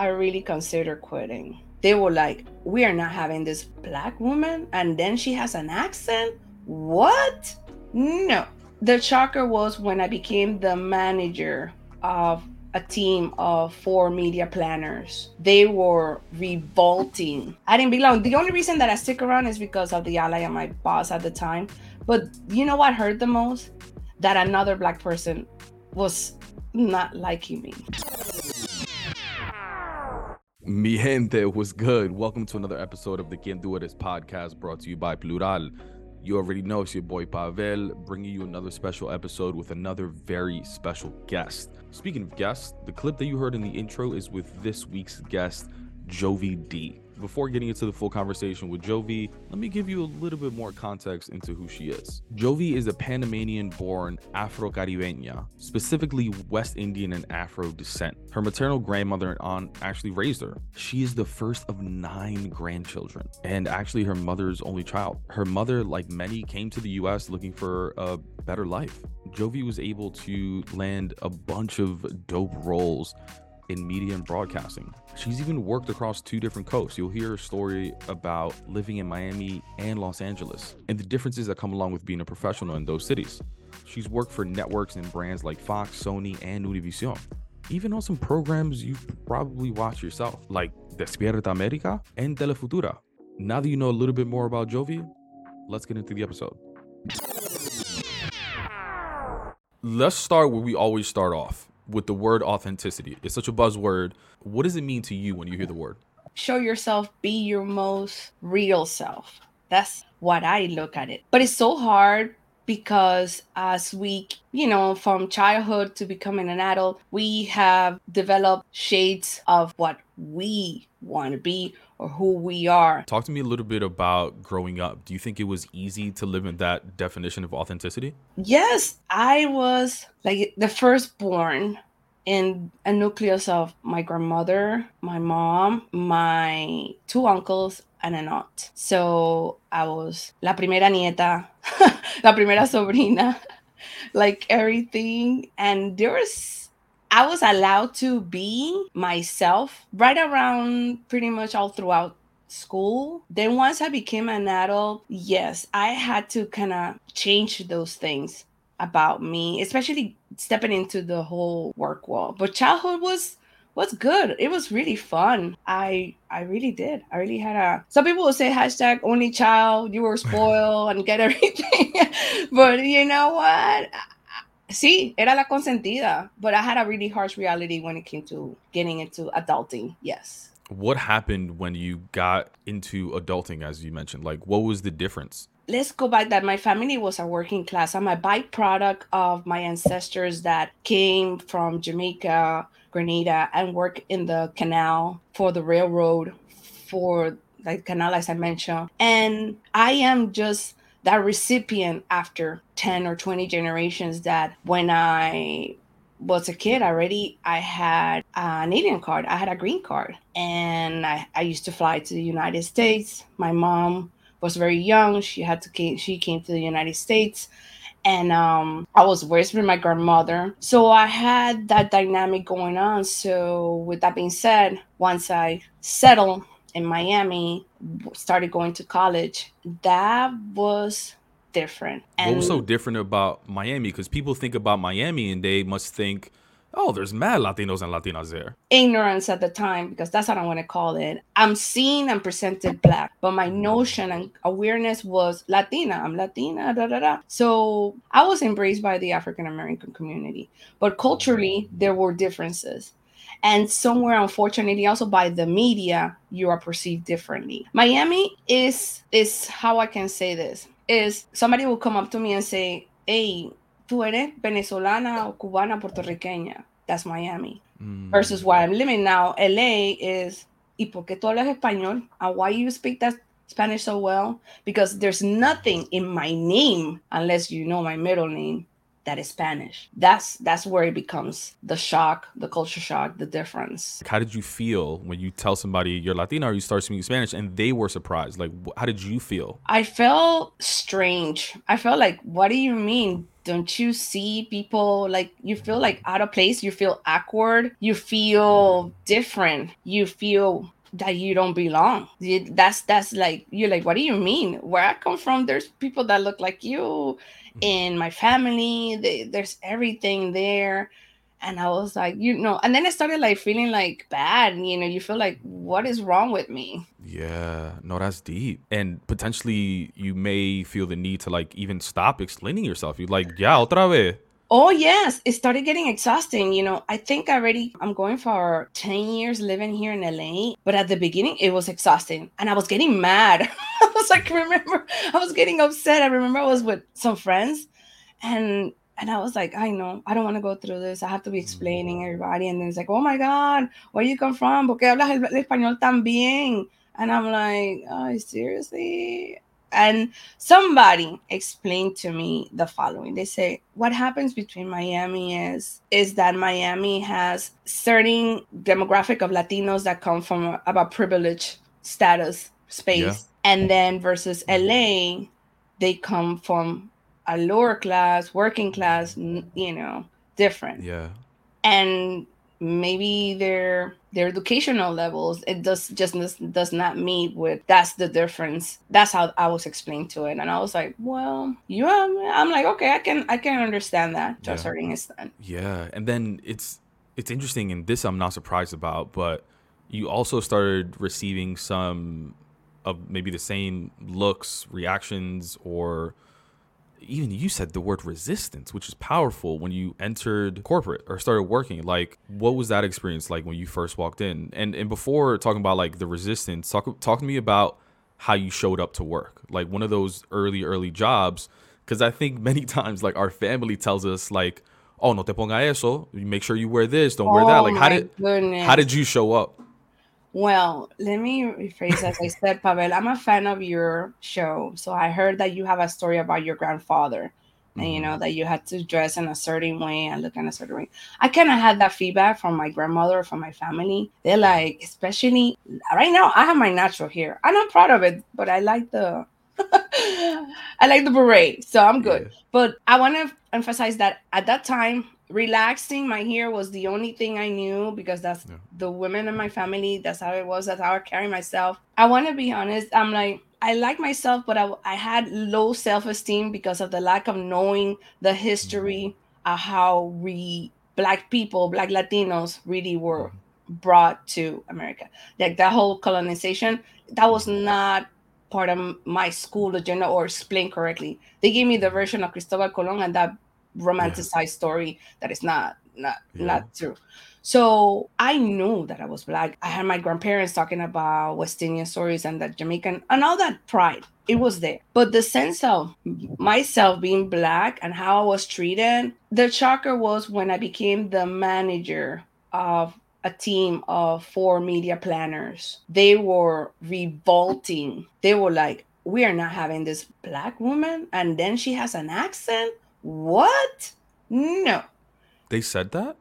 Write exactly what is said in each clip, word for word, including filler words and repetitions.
I really considered quitting. They were like, we are not having this black woman, and then she has an accent? What? No. The shocker was when I became the manager of a team of four media planners. They were revolting. I didn't belong. The only reason that I stick around is because of the ally and my boss at the time. But you know what hurt the most? That another black person was not liking me. Mi gente, what's good? Welcome to another episode of the Quién Tú Eres podcast, brought to you by Plural. You already know it's your boy Pavel, bringing you another special episode with another very special guest. Speaking of guests, the clip that you heard in the intro is with this week's guest, Jovi D. Before getting into the full conversation with Jovi, let me give you a little bit more context into who she is. Jovi is a Panamanian-born Afro-Caribeña, specifically West Indian and Afro descent. Her maternal grandmother and aunt actually raised her. She is the first of nine grandchildren and actually her mother's only child. Her mother, like many, came to the U S looking for a better life. Jovi was able to land a bunch of dope roles in media and broadcasting. She's even worked across two different coasts. You'll hear a story about living in Miami and Los Angeles and the differences that come along with being a professional in those cities. She's worked for networks and brands like Fox, Sony, and Univision, even on some programs you probably watch yourself, like Despierta America and Telefutura. Now that you know a little bit more about Jovi, let's get into the episode. Let's start where we always start off, with the word authenticity. It's such a buzzword. What does it mean to you when you hear the word? Show yourself, be your most real self. That's what I look at it. But it's so hard because as we, you know, from childhood to becoming an adult, we have developed shades of what we want to be or who we are. Talk to me a little bit about growing up. Do you think it was easy to live in that definition of authenticity? Yes, I was like the firstborn in a nucleus of my grandmother, my mom, my two uncles, and an aunt. So I was la primera nieta, la primera sobrina, like everything. And there was I was allowed to be myself right around pretty much all throughout school. Then once I became an adult, yes, I had to kind of change those things about me, especially stepping into the whole work world. But childhood was was good. It was really fun. I I really did. I really had a... Some people will say hashtag only child, you were spoiled and get everything. But you know what? Sí, era la consentida, but I had a really harsh reality when it came to getting into adulting, yes. What happened when you got into adulting, as you mentioned? Like, what was the difference? Let's go back that my family was a working class. I'm a byproduct of my ancestors that came from Jamaica, Grenada, and worked in the canal for the railroad, for the canal, as I mentioned. And I am just that recipient after ten or twenty generations that when I was a kid already, I had an alien card. I had a green card. And I, I used to fly to the United States. My mom was very young. She had to came, she came to the United States. And um, I was raised with my grandmother. So I had that dynamic going on. So with that being said, once I settled in Miami, started going to college, that was different. And what was so different about Miami? Because people think about Miami and they must think, oh, there's mad Latinos and Latinas there. Ignorance at the time, because that's what I want to call it. I'm seen and presented black, but my notion and awareness was Latina. I'm Latina, da, da, da. So I was embraced by the African-American community, but culturally there were differences. And somewhere, unfortunately, also by the media, you are perceived differently. Miami is, is how I can say this, is somebody will come up to me and say, hey, tú eres venezolana o cubana puertorriqueña. That's Miami. Mm. Versus where I'm living now, L A is, ¿y por qué tú hablas español? And why you speak that Spanish so well? Because there's nothing in my name, unless you know my middle name, that is Spanish. That's that's where it becomes the shock, the culture shock, the difference. How did you feel when you tell somebody you're Latina or you start speaking Spanish and they were surprised? Like, how did you feel? I felt strange. I felt like, what do you mean? Don't you see people? Like, you feel like out of place. You feel awkward. You feel different. You feel that you don't belong. That's that's like, you're like, what do you mean? Where I come from, there's people that look like you in my family. They, there's everything there. And I was like, you know, and then I started like feeling like bad, you know, you feel like, what is wrong with me? Yeah, no, that's deep. And potentially you may feel the need to like even stop explaining yourself. You're like, yeah, otra vez. Oh, yes. It started getting exhausting. You know, I think already I'm going for ten years living here in L A. But at the beginning, it was exhausting. And I was getting mad. I was like, remember, I was getting upset. I remember I was with some friends and And I was like, I know, I don't want to go through this. I have to be explaining everybody. And then it's like, oh my God, where you come from? ¿Por qué hablas el español tan bien? And I'm like, oh, seriously? And somebody explained to me the following. They say, what happens between Miami is, is that Miami has certain demographic of Latinos that come from about privileged status space. Yeah. And then versus L A, they come from a lower class, working class, you know, different. Yeah. And maybe their their educational levels, it does just does not meet with, that's the difference. That's how I was explained to it. And I was like, well, you yeah, I'm like, okay, I can I can understand that to yeah. a certain extent. Yeah. And then it's it's interesting, and this I'm not surprised about, but you also started receiving some of maybe the same looks, reactions, or even you said the word resistance, which is powerful, when you entered corporate or started working. Like, what was that experience like when you first walked in? And and before talking about like the resistance, talk, talk to me about how you showed up to work. Like one of those early, early jobs, because I think many times like our family tells us like, oh, no te ponga eso. Make sure you wear this. Don't oh wear that. Like, how did goodness. how did you show up? Well, let me rephrase. As I said, Pavel, I'm a fan of your show. So I heard that you have a story about your grandfather and, mm-hmm. you know, that you had to dress in a certain way and look in a certain way. I kind of had that feedback from my grandmother, from my family. They're like, especially right now, I have my natural hair. I'm not proud of it, but I like the I like the beret. So I'm good. Yes. But I want to emphasize that at that time, relaxing my hair was the only thing I knew, because that's yeah. the women in my family. That's how it was. That's how I carry myself. I want to be honest. I'm like, I like myself, but I, I had low self-esteem because of the lack of knowing the history mm-hmm. of how we Black people, Black Latinos really were mm-hmm. brought to America. Like that whole colonization, that was not part of my school agenda or explained correctly. They gave me the version of Cristobal Colon and that romanticized yeah. story that is not not yeah. not true. So I knew that I was Black. I had my grandparents talking about West Indian stories and that Jamaican and all that pride. It was there. But the sense of myself being Black and how I was treated, the shocker was when I became the manager of a team of four media planners. They were revolting. They were like, we are not having this Black woman. And then she has an accent. What? No. They said that?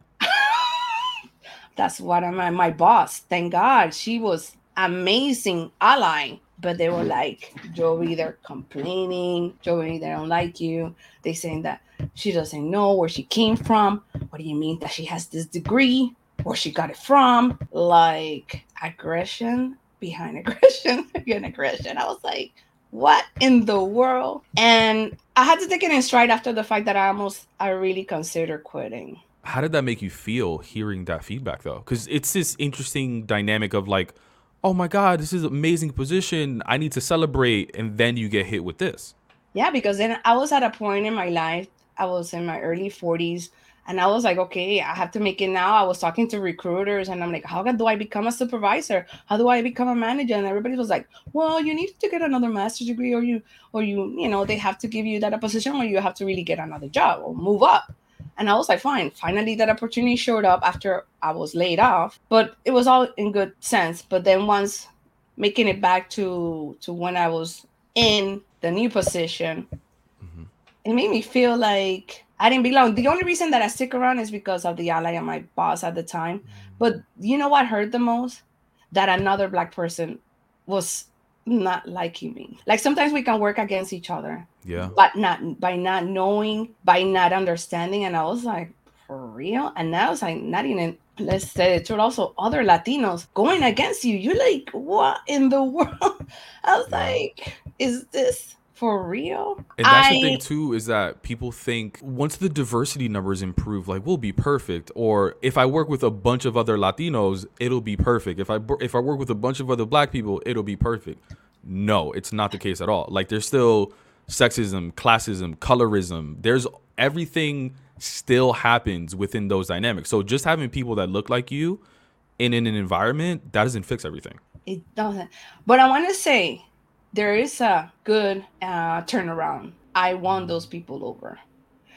That's what I'm, my boss, thank God. She was amazing ally. But they were like, Jovi, they're complaining. Jovi, they don't like you. They saying that she doesn't know where she came from. What do you mean that she has this degree? Where she got it from? Like aggression behind aggression behind aggression. I was like, what in the world? And I had to take it in stride after the fact that I almost, I really considered quitting. How did that make you feel hearing that feedback though? Because it's this interesting dynamic of like, oh my God, this is an amazing position. I need to celebrate. And then you get hit with this. Yeah, because then I was at a point in my life, I was in my early forties. And I was like, okay, I have to make it now. I was talking to recruiters and I'm like, how do I become a supervisor? How do I become a manager? And everybody was like, well, you need to get another master's degree or you, or you, you know, they have to give you that a position where you have to really get another job or move up. And I was like, fine. Finally, that opportunity showed up after I was laid off, but it was all in good sense. But then once making it back to, to when I was in the new position, it made me feel like I didn't belong. The only reason that I stick around is because of the ally and my boss at the time. But you know what hurt the most? That another Black person was not liking me. Like sometimes we can work against each other. Yeah. But not by not knowing, by not understanding. And I was like, for real? And now it's like not even, let's say it's also other Latinos going against you. You're like, what in the world? I was yeah. like, is this for real? And that's I... the thing too, is that people think once the diversity numbers improve, like we'll be perfect. Or if I work with a bunch of other Latinos, it'll be perfect. If I if I work with a bunch of other Black people, it'll be perfect. No, it's not the case at all. Like there's still sexism, classism, colorism. There's everything still happens within those dynamics. So just having people that look like you in, in an environment, that doesn't fix everything. It doesn't. But I want to say, there is a good uh, turnaround. I won those people over.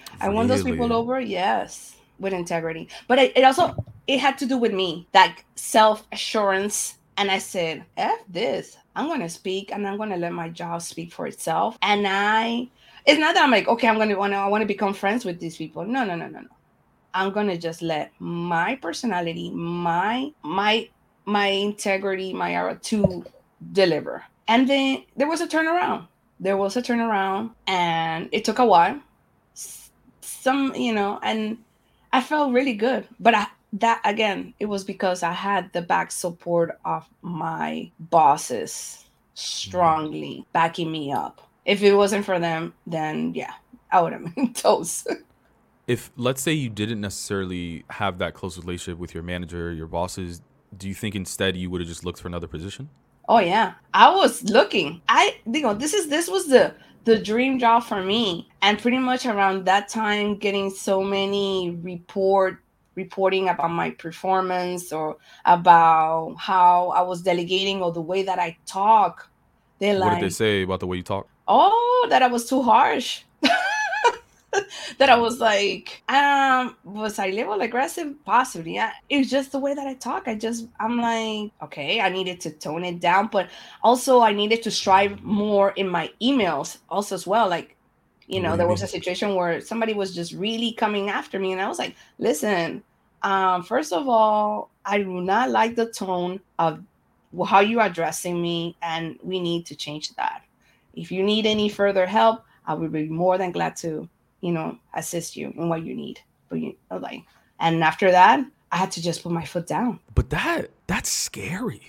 Really? I won those people over, yes, with integrity. But it, it also, it had to do with me, that self-assurance. And I said, F this. I'm going to speak and I'm going to let my job speak for itself. And I, it's not that I'm like, okay, I'm going to want to, I want to become friends with these people. No, no, no, no, no. I'm going to just let my personality, my, my, my integrity, my aura to deliver. And then there was a turnaround. There was a turnaround, and it took a while. Some, you know, and I felt really good. But I, that, again, it was because I had the back support of my bosses strongly backing me up. If it wasn't for them, then, yeah, I would have been toast. If, let's say, you didn't necessarily have that close relationship with your manager, your bosses, do you think instead you would have just looked for another position? Oh yeah, I was looking. I, you know, this is this was the the dream job for me, and pretty much around that time, getting so many report reporting about my performance or about how I was delegating or the way that I talk. They like, what did they say about the way you talk? Oh, that I was too harsh. That I was like, um, was I labeled aggressive? Possibly. Yeah. It's just the way that I talk. I just, I'm like, okay, I needed to tone it down, but also I needed to strive more in my emails also as well. Like, you know, really? There was a situation where somebody was just really coming after me, and I was like, listen, um, first of all, I do not like the tone of how you are addressing me, and we need to change that. If you need any further help, I would be more than glad to, you know, assist you in what you need. But you know, like, and after that, I had to just put my foot down. But that, that's scary.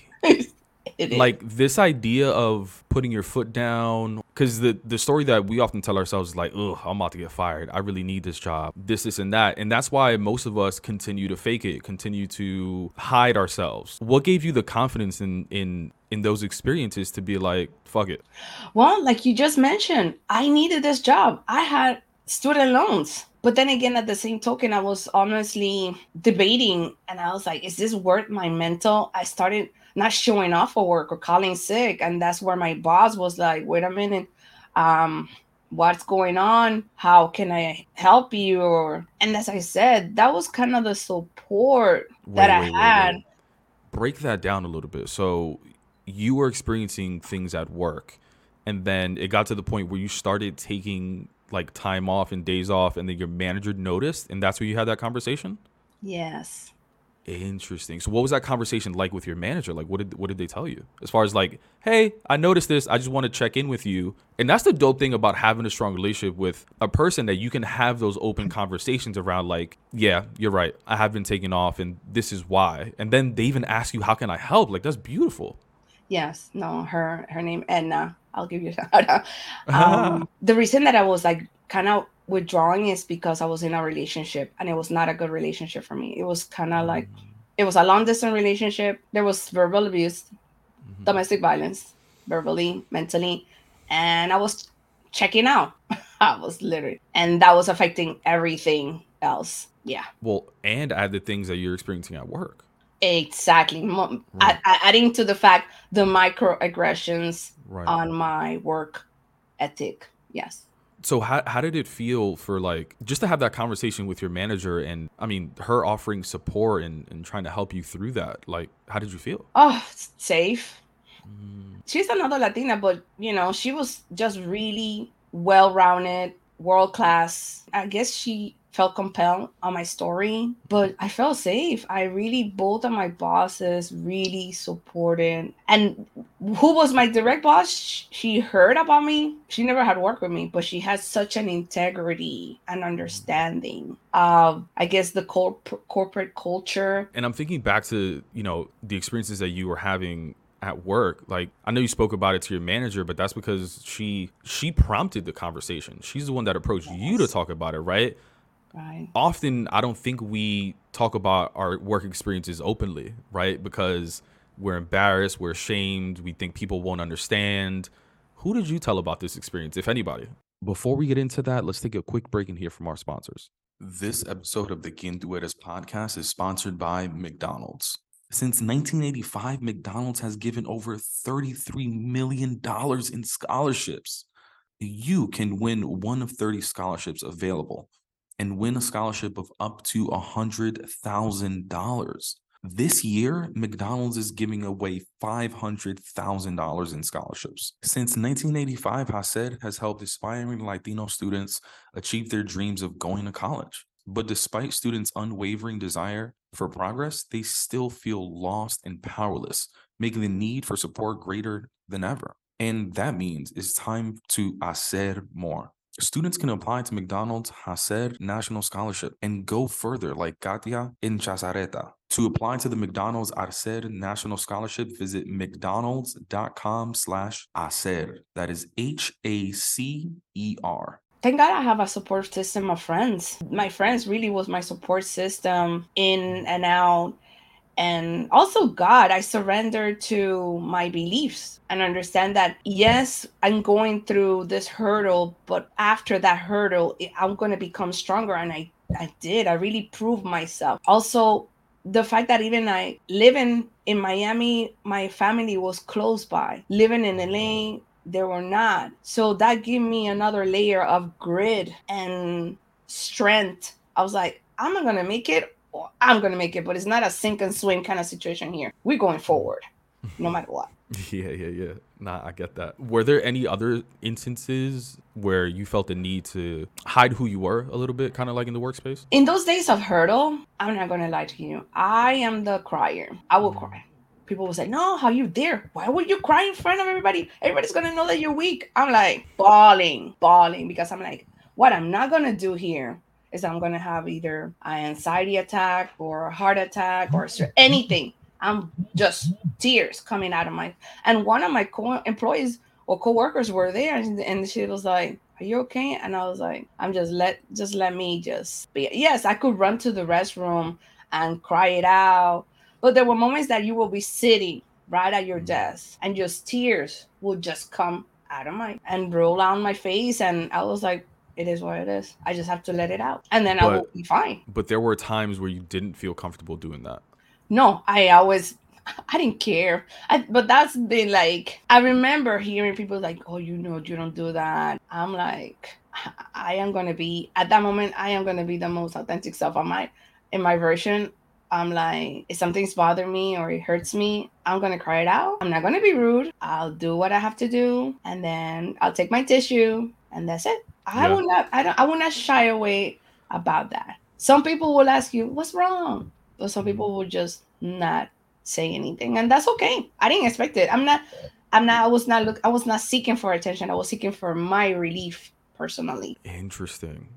It like is. This idea of putting your foot down, because the, the story that we often tell ourselves is like, oh, I'm about to get fired. I really need this job, this, this, and that. And that's why most of us continue to fake it, continue to hide ourselves. What gave you the confidence in, in, in those experiences to be like, fuck it? Well, like you just mentioned, I needed this job. I had student loans. But then again, at the same token, I was honestly debating, and I was like, is this worth my mental? I started not showing up for work or calling sick. And that's where my boss was like, wait a minute, um, what's going on? How can I help you? Or, and as I said, that was kind of the support wait, that wait, I had. Wait, wait. Break that down a little bit. So you were experiencing things at work, and then it got to the point where you started taking like time off and days off, and then your manager noticed, and that's where you had that conversation? Yes. Interesting. So what was that conversation like with your manager? Like what did what did they tell you? As far as like, hey, I noticed this, I just want to check in with you. And that's the dope thing about having a strong relationship with a person, that you can have those open conversations around like, yeah, you're right, I have been taking off and this is why. And then they even ask you, how can I help? Like that's beautiful. Yes. No, her her name Edna. I'll give you a shout out. Um, the reason that I was like kind of withdrawing is because I was in a relationship, and it was not a good relationship for me. It was kind of like, it was a long distance relationship. There was verbal abuse, mm-hmm. domestic violence, verbally, mentally. And I was checking out. I was literally, and that was affecting everything else. Yeah. Well, and add the things that you're experiencing at work. Exactly. Right. I, I, adding to the fact, the microaggressions right. on my work ethic. Yes. So how how did it feel for like, just to have that conversation with your manager, and I mean, her offering support and, and trying to help you through that? Like, how did you feel? Oh, safe. Mm. She's another Latina, but you know, she was just really well-rounded, world class. I guess she felt compelled on my story, but I felt safe. I really, both of my bosses really supported. And who was my direct boss? She heard about me. She never had worked with me, but she had such an integrity and understanding of, I guess, the corp- corporate culture. And I'm thinking back to, you know, the experiences that you were having at work. Like, I know you spoke about it to your manager, but that's because she she prompted the conversation. She's the one that approached yes. you to talk about it, right? Right. Often, I don't think we talk about our work experiences openly, right? Because we're embarrassed, we're ashamed, we think people won't understand. Who did you tell about this experience, if anybody? Before we get into that, let's take a quick break and hear from our sponsors. This episode of the Quién Tú Eres podcast is sponsored by McDonald's. Since nineteen eighty-five, McDonald's has given over thirty-three million dollars in scholarships. You can win one of thirty scholarships available and win a scholarship of up to one hundred thousand dollars. This year, McDonald's is giving away five hundred thousand dollars in scholarships. Since nineteen eighty-five, Hacer has helped aspiring Latino students achieve their dreams of going to college. But despite students' unwavering desire for progress, they still feel lost and powerless, making the need for support greater than ever. And that means it's time to hacer more. Students can apply to McDonald's Hacer National Scholarship and go further, like Katia Enchazareta. To apply to the McDonald's Hacer National Scholarship, visit mcdonalds.com slash hacer. That is H A C E R. Thank God I have a support system of friends. My friends really was my support system in and out. And also God, I surrendered to my beliefs and understand that, yes, I'm going through this hurdle, but after that hurdle, I'm going to become stronger. And I, I did. I really proved myself. Also, the fact that even I living in Miami, my family was close by. Living in L A, they were not. So that gave me another layer of grit and strength. I was like, I'm not going to make it. Or I'm going to make it, but it's not a sink and swim kind of situation here. We're going forward no matter what. yeah, yeah, yeah. Nah, I get that. Were there any other instances where you felt the need to hide who you were a little bit, kind of like in the workspace? In those days of hurdle, I'm not going to lie to you. I am the crier. I will mm-hmm. cry. People will say, no, how you dare? Why would you cry in front of everybody? Everybody's going to know that you're weak. I'm like bawling, bawling, because I'm like, what I'm not going to do here is I'm going to have either an anxiety attack or a heart attack or anything. I'm just tears coming out of my, and one of my co-employees or co-workers were there and she was like, are you okay? And I was like, I'm just let, just let me just be. Yes, I could run to the restroom and cry it out. But there were moments that you will be sitting right at your desk and just tears will just come out of my, and roll down my face. And I was like, it is what it is. I just have to let it out and then but, I will be fine. But there were times where you didn't feel comfortable doing that. No, I always, I didn't care. I, but that's been like, I remember hearing people like, oh, you know, you don't do that. I'm like, I am going to be, at that moment, I am going to be the most authentic self. Am I, in my version, I'm like, if something's bothering me or it hurts me, I'm going to cry it out. I'm not going to be rude. I'll do what I have to do. And then I'll take my tissue and that's it. I yeah. will not. I don't. I will not shy away about that. Some people will ask you, "What's wrong?" But some people will just not say anything, and that's okay. I didn't expect it. I'm not. I'm not. I was not. Look. I was not seeking for attention. I was seeking for my relief personally. Interesting.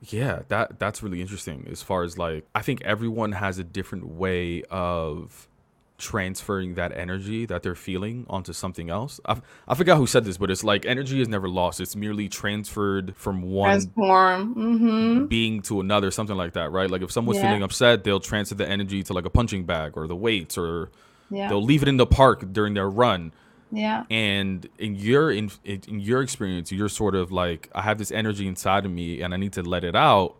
Yeah, that that's really interesting. As far as like, I think everyone has a different way of transferring that energy that they're feeling onto something else. I, I forgot who said this, but it's like energy is never lost. It's merely transferred from one Transform. Mm-hmm. being to another, something like that, right? Like if someone's yeah. feeling upset, they'll transfer the energy to like a punching bag or the weights, or yeah. they'll leave it in the park during their run. Yeah. And in your in, in your experience, you're sort of like, I have this energy inside of me and I need to let it out.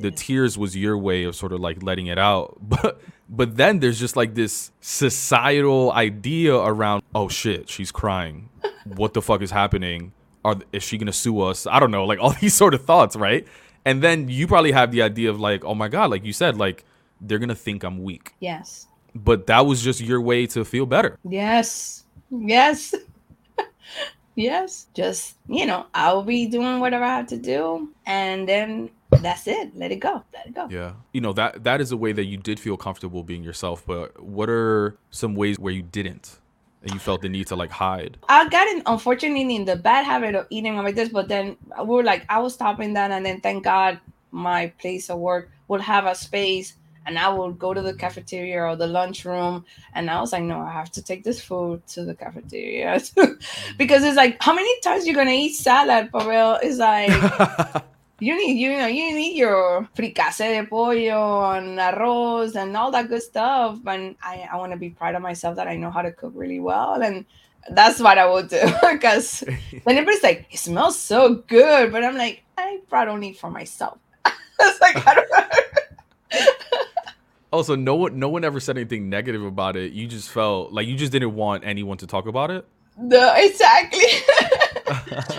The tears was your way of sort of like letting it out. But but then there's just like this societal idea around, oh, shit, she's crying. What the fuck is happening? Are Is she going to sue us? I don't know. Like all these sort of thoughts. Right. And then you probably have the idea of like, oh, my God, like you said, like they're going to think I'm weak. Yes. But that was just your way to feel better. Yes. Yes. yes, just, you know, I'll be doing whatever I have to do. And then that's it. Let it go. Let it go. Yeah. You know, that that is a way that you did feel comfortable being yourself. But what are some ways where you didn't? And you felt the need to like hide? I got in, unfortunately, in the bad habit of eating like this. But then we were like, I was stopping that. And then thank God my place of work would have a space. And I would go to the cafeteria or the lunchroom. And I was like, no, I have to take this food to the cafeteria. Because it's like, how many times you're going to eat salad, Pavel? It's like... You need, you know, you need your fricassé de pollo and arroz and all that good stuff. And I, I want to be proud of myself that I know how to cook really well. And that's what I will do. Because when everybody's like, it smells so good. But I'm like, I brought only for myself. It's like, I don't know. Also, no one, no one ever said anything negative about it. You just felt like you just didn't want anyone to talk about it. No, exactly.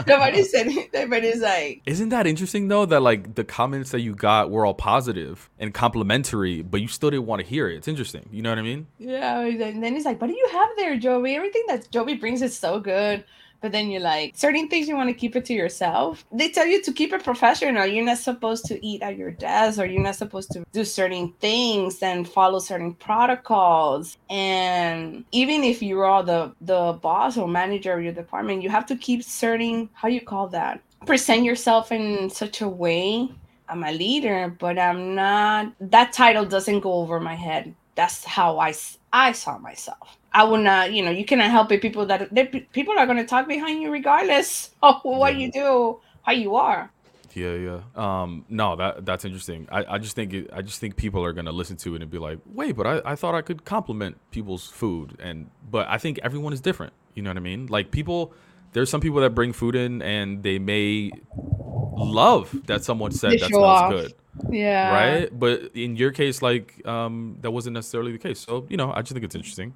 Nobody said anything, but it's like... Isn't that interesting, though, that, like, the comments that you got were all positive and complimentary, but you still didn't want to hear it? It's interesting. You know what I mean? Yeah. And then it's like, what do you have there, Jovi? Everything that Jovi brings is so good. But then you're like, certain things you want to keep it to yourself. They tell you to keep it professional. You're not supposed to eat at your desk, or you're not supposed to do certain things and follow certain protocols. And even if you are the, the boss or manager of your department, you have to keep certain, how you call that? Present yourself in such a way. I'm a leader, but I'm not, that title doesn't go over my head. That's how I, I saw myself. I would not, you know, you cannot help it. People that people are going to talk behind you regardless of what yeah. you do, how you are. Yeah, yeah. Um, no, that that's interesting. I, I just think it, I just think people are going to listen to it and be like, wait, but I, I thought I could compliment people's food. And but I think everyone is different. You know what I mean? Like people, there's some people that bring food in and they may love that someone said that smells off. Good. Yeah. Right. But in your case, like um, that wasn't necessarily the case. So, you know, I just think it's interesting.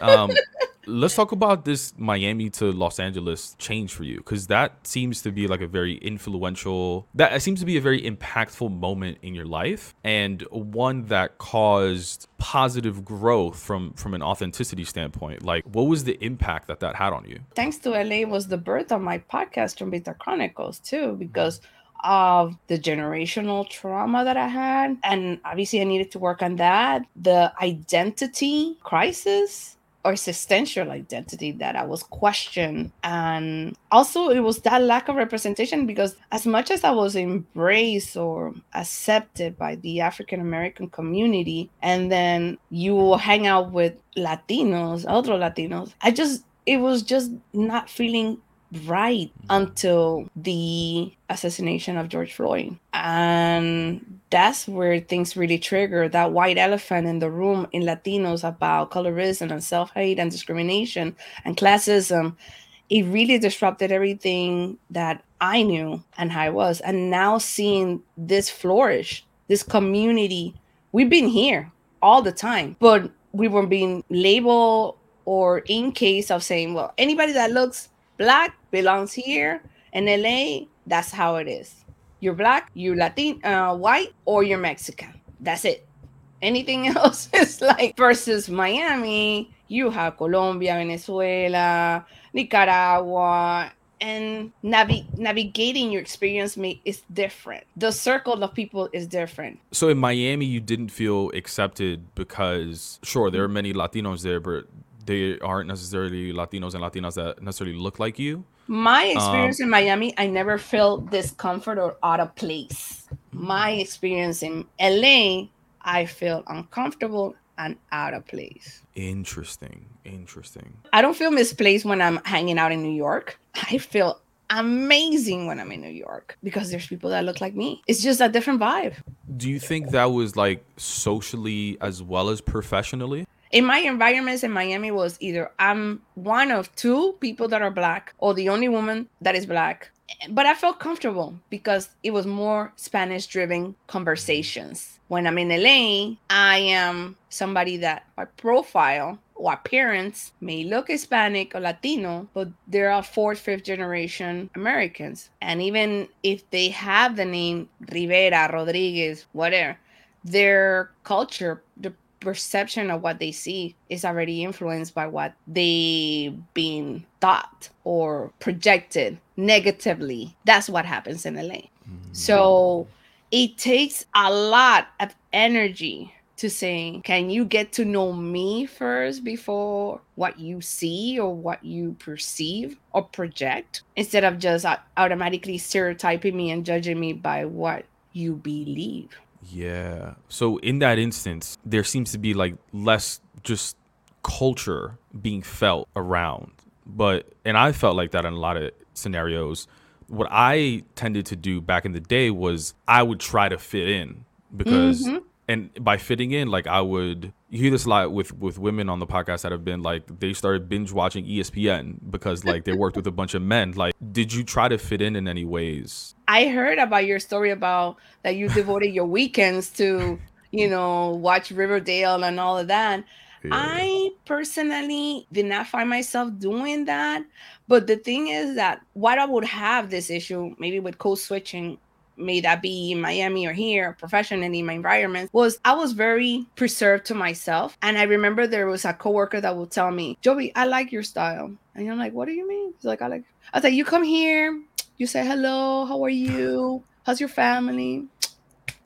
um let's talk about this Miami to Los Angeles change for you, because that seems to be like a very influential that it seems to be a very impactful moment in your life, and one that caused positive growth from from an authenticity standpoint. Like, what was the impact that that had on you? Thanks to L A was the birth of my podcast from Beta Chronicles too, because of the generational trauma that I had. And obviously I needed to work on that. The identity crisis or existential identity that I was questioned. And also it was that lack of representation, because as much as I was embraced or accepted by the African-American community, and then you will hang out with Latinos, other Latinos, I just, it was just not feeling right until the assassination of George Floyd. And that's where things really trigger that white elephant in the room in Latinos about colorism and self-hate and discrimination and classism. It really disrupted everything that I knew and how I was. And now seeing this flourish, this community, we've been here all the time, but we were being labeled or in case of saying, well, anybody that looks Black belongs here in L A. That's how it is. You're Black, you're Latin, uh, white, or you're Mexican. That's it. Anything else is like versus Miami. You have Colombia, Venezuela, Nicaragua, and navi- navigating your experience may- is different. The circle of people is different. So in Miami, you didn't feel accepted because, sure, there are many Latinos there, but they aren't necessarily Latinos and Latinas that necessarily look like you. My experience um, in Miami, I never felt discomfort or out of place. My experience in L A, I felt uncomfortable and out of place. Interesting. Interesting. I don't feel misplaced when I'm hanging out in New York. I feel amazing when I'm in New York because there's people that look like me. It's just a different vibe. Do you think that was like socially as well as professionally? In my environments in Miami was either I'm one of two people that are Black or the only woman that is Black. But I felt comfortable because it was more Spanish-driven conversations. When I'm in L A, I am somebody that by profile or appearance may look Hispanic or Latino, but there are fourth, fifth generation Americans. And even if they have the name Rivera, Rodriguez, whatever, their culture, the perception of what they see is already influenced by what they've been taught or projected negatively. That's what happens in L A. Mm-hmm. So it takes a lot of energy to say, can you get to know me first before what you see or what you perceive or project, instead of just automatically stereotyping me and judging me by what you believe? Yeah. So in that instance, there seems to be like less just culture being felt around. But, and I felt like that in a lot of scenarios. What I tended to do back in the day was I would try to fit in because... Mm-hmm. And by fitting in, like I would, you hear this a lot with, with women on the podcast that have been like, they started binge watching E S P N because like they worked with a bunch of men. Like, did you try to fit in in any ways? I heard about your story about that you devoted your weekends to, you know, watch Riverdale and all of that. Yeah. I personally did not find myself doing that. But the thing is that what I would have this issue, maybe with code switching, may that be in Miami or here, professionally in my environment, was I was very preserved to myself. And I remember there was a coworker that would tell me, Jovi, I like your style. And I'm like, what do you mean? He's like, I like, I was like, you come here, you say, hello, how are you? How's your family?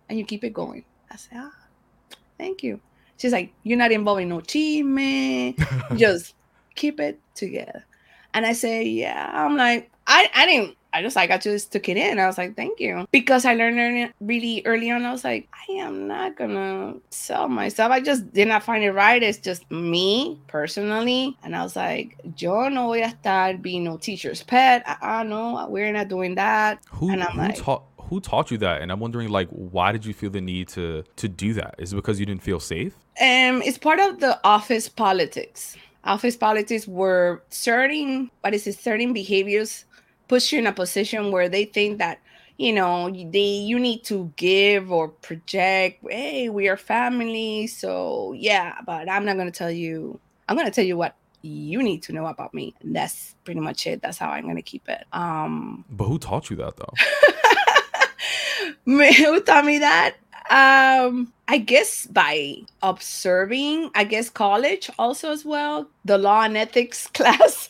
And you keep it going. I said, ah, thank you. She's like, you're not involving no chisme. Just keep it together. And I say, yeah, I'm like, I, I didn't, I just like I just took it in. I was like, thank you. Because I learned really early on, I was like, I am not gonna sell myself. I just did not find it right. It's just me personally. And I was like, yo no voy a estar being no teacher's pet. Uh-uh, no, we're not doing that. Who, and I'm who like, ta- who taught you that? And I'm wondering, like, why did you feel the need to to do that? Is it because you didn't feel safe? Um, it's part of the office politics. Office politics were certain, what is it, certain behaviors push you in a position where they think that, you know, they you need to give or project, hey, we are family, so yeah, but I'm not going to tell you, I'm going to tell you what you need to know about me. And that's pretty much it. That's how I'm going to keep it. Um, but who taught you that, though? Who taught me that? Um, I guess by observing, I guess college also as well, the law and ethics class,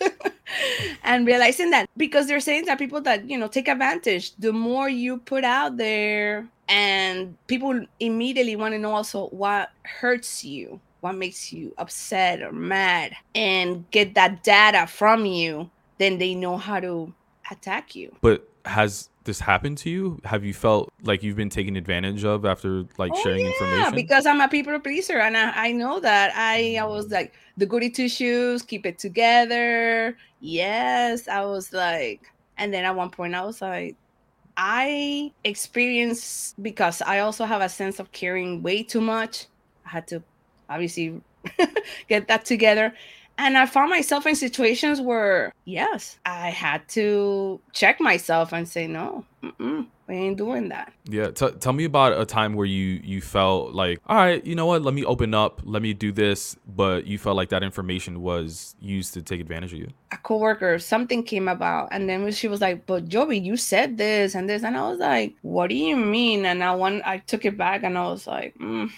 and realizing that because they're saying that people that, you know, take advantage, the more you put out there and people immediately want to know also what hurts you, what makes you upset or mad, and get that data from you, then they know how to attack you. But has this happened to you? Have you felt like you've been taken advantage of after like oh, sharing yeah, information? Because I'm a people pleaser, and I, I know that I, I was like the goody two shoes, keep it together. Yes, I was like, and then at one point I was like, I experienced, because I also have a sense of caring way too much. I had to obviously get that together. And I found myself in situations where, yes, I had to check myself and say, no, mm-mm, we ain't doing that. Yeah. T- tell me about a time where you, you felt like, all right, you know what? Let me open up. Let me do this. But you felt like that information was used to take advantage of you. A coworker, something came about. And then she was like, but Jovi, you said this and this. And I was like, what do you mean? And I, won- I took it back and I was like, mm.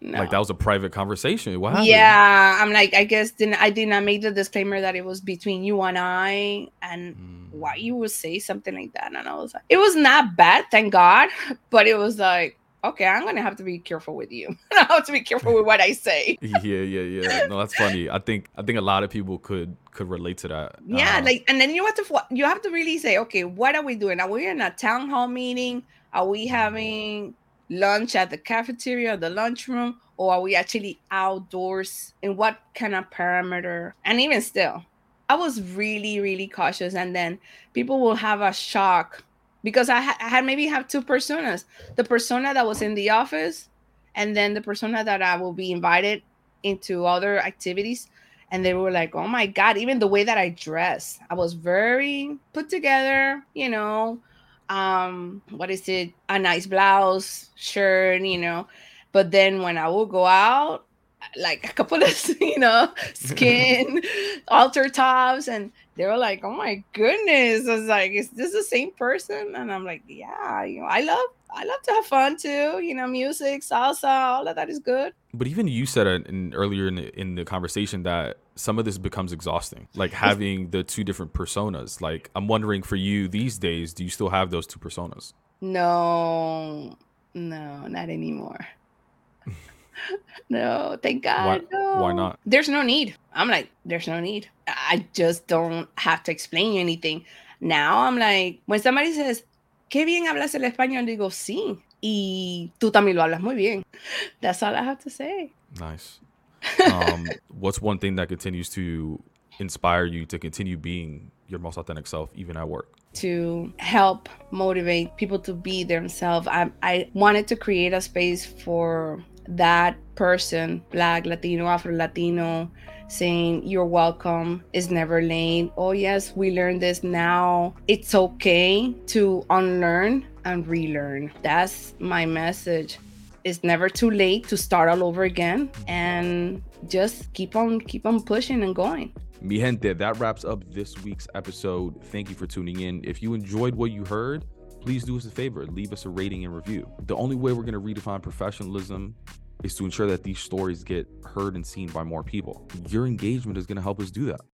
No. Like that was a private conversation. What happened? Yeah, I'm like, I guess then I did not make the disclaimer that it was between you and I, and mm. why you would say something like that. And I was like, it was not bad, thank God, but it was like, okay, I'm gonna have to be careful with you. I have to be careful with what I say. yeah, yeah, yeah. No, that's funny. I think I think a lot of people could could relate to that. Yeah, uh, like, and then you have to you have to really say, okay, what are we doing? Are we in a town hall meeting? Are we having lunch at the cafeteria or the lunchroom, or are we actually outdoors, in what kind of parameter? And even still, I was really really cautious. And then people will have a shock because I, ha- I had maybe have two personas, the persona that was in the office and then the persona that I will be invited into other activities. And they were like, oh my God, even the way that I dress, I was very put together, you know, um what is it, a nice blouse, shirt, you know. But then when I would go out, like a couple of, you know, skin alter tops, and they were like, oh my goodness. I was like, is this the same person? And I'm like, yeah, you know, I love I love to have fun too, you know, music, salsa, all of that is good. But even you said in, earlier in the, in the conversation that some of this becomes exhausting, like having the two different personas. Like, I'm wondering for you these days, do you still have those two personas? No, no, not anymore. No, thank God. Why, no. Why not? There's no need. I'm like, there's no need. I just don't have to explain anything. Now I'm like, when somebody says, qué bien hablas el español, digo, sí. Y tú también lo hablas muy bien. That's all I have to say. Nice. Um, what's one thing that continues to inspire you to continue being your most authentic self, even at work? To help motivate people to be themselves. I, I wanted to create a space for that person, Black, Latino, Afro-Latino, saying you're welcome, it's never late. Oh yes, we learned this now. It's okay to unlearn and relearn. That's my message. It's never too late to start all over again, and just keep on, keep on pushing and going. Mi gente, that wraps up this week's episode. Thank you for tuning in. If you enjoyed what you heard, please do us a favor, leave us a rating and review. The only way we're going to redefine professionalism is to ensure that these stories get heard and seen by more people. Your engagement is going to help us do that.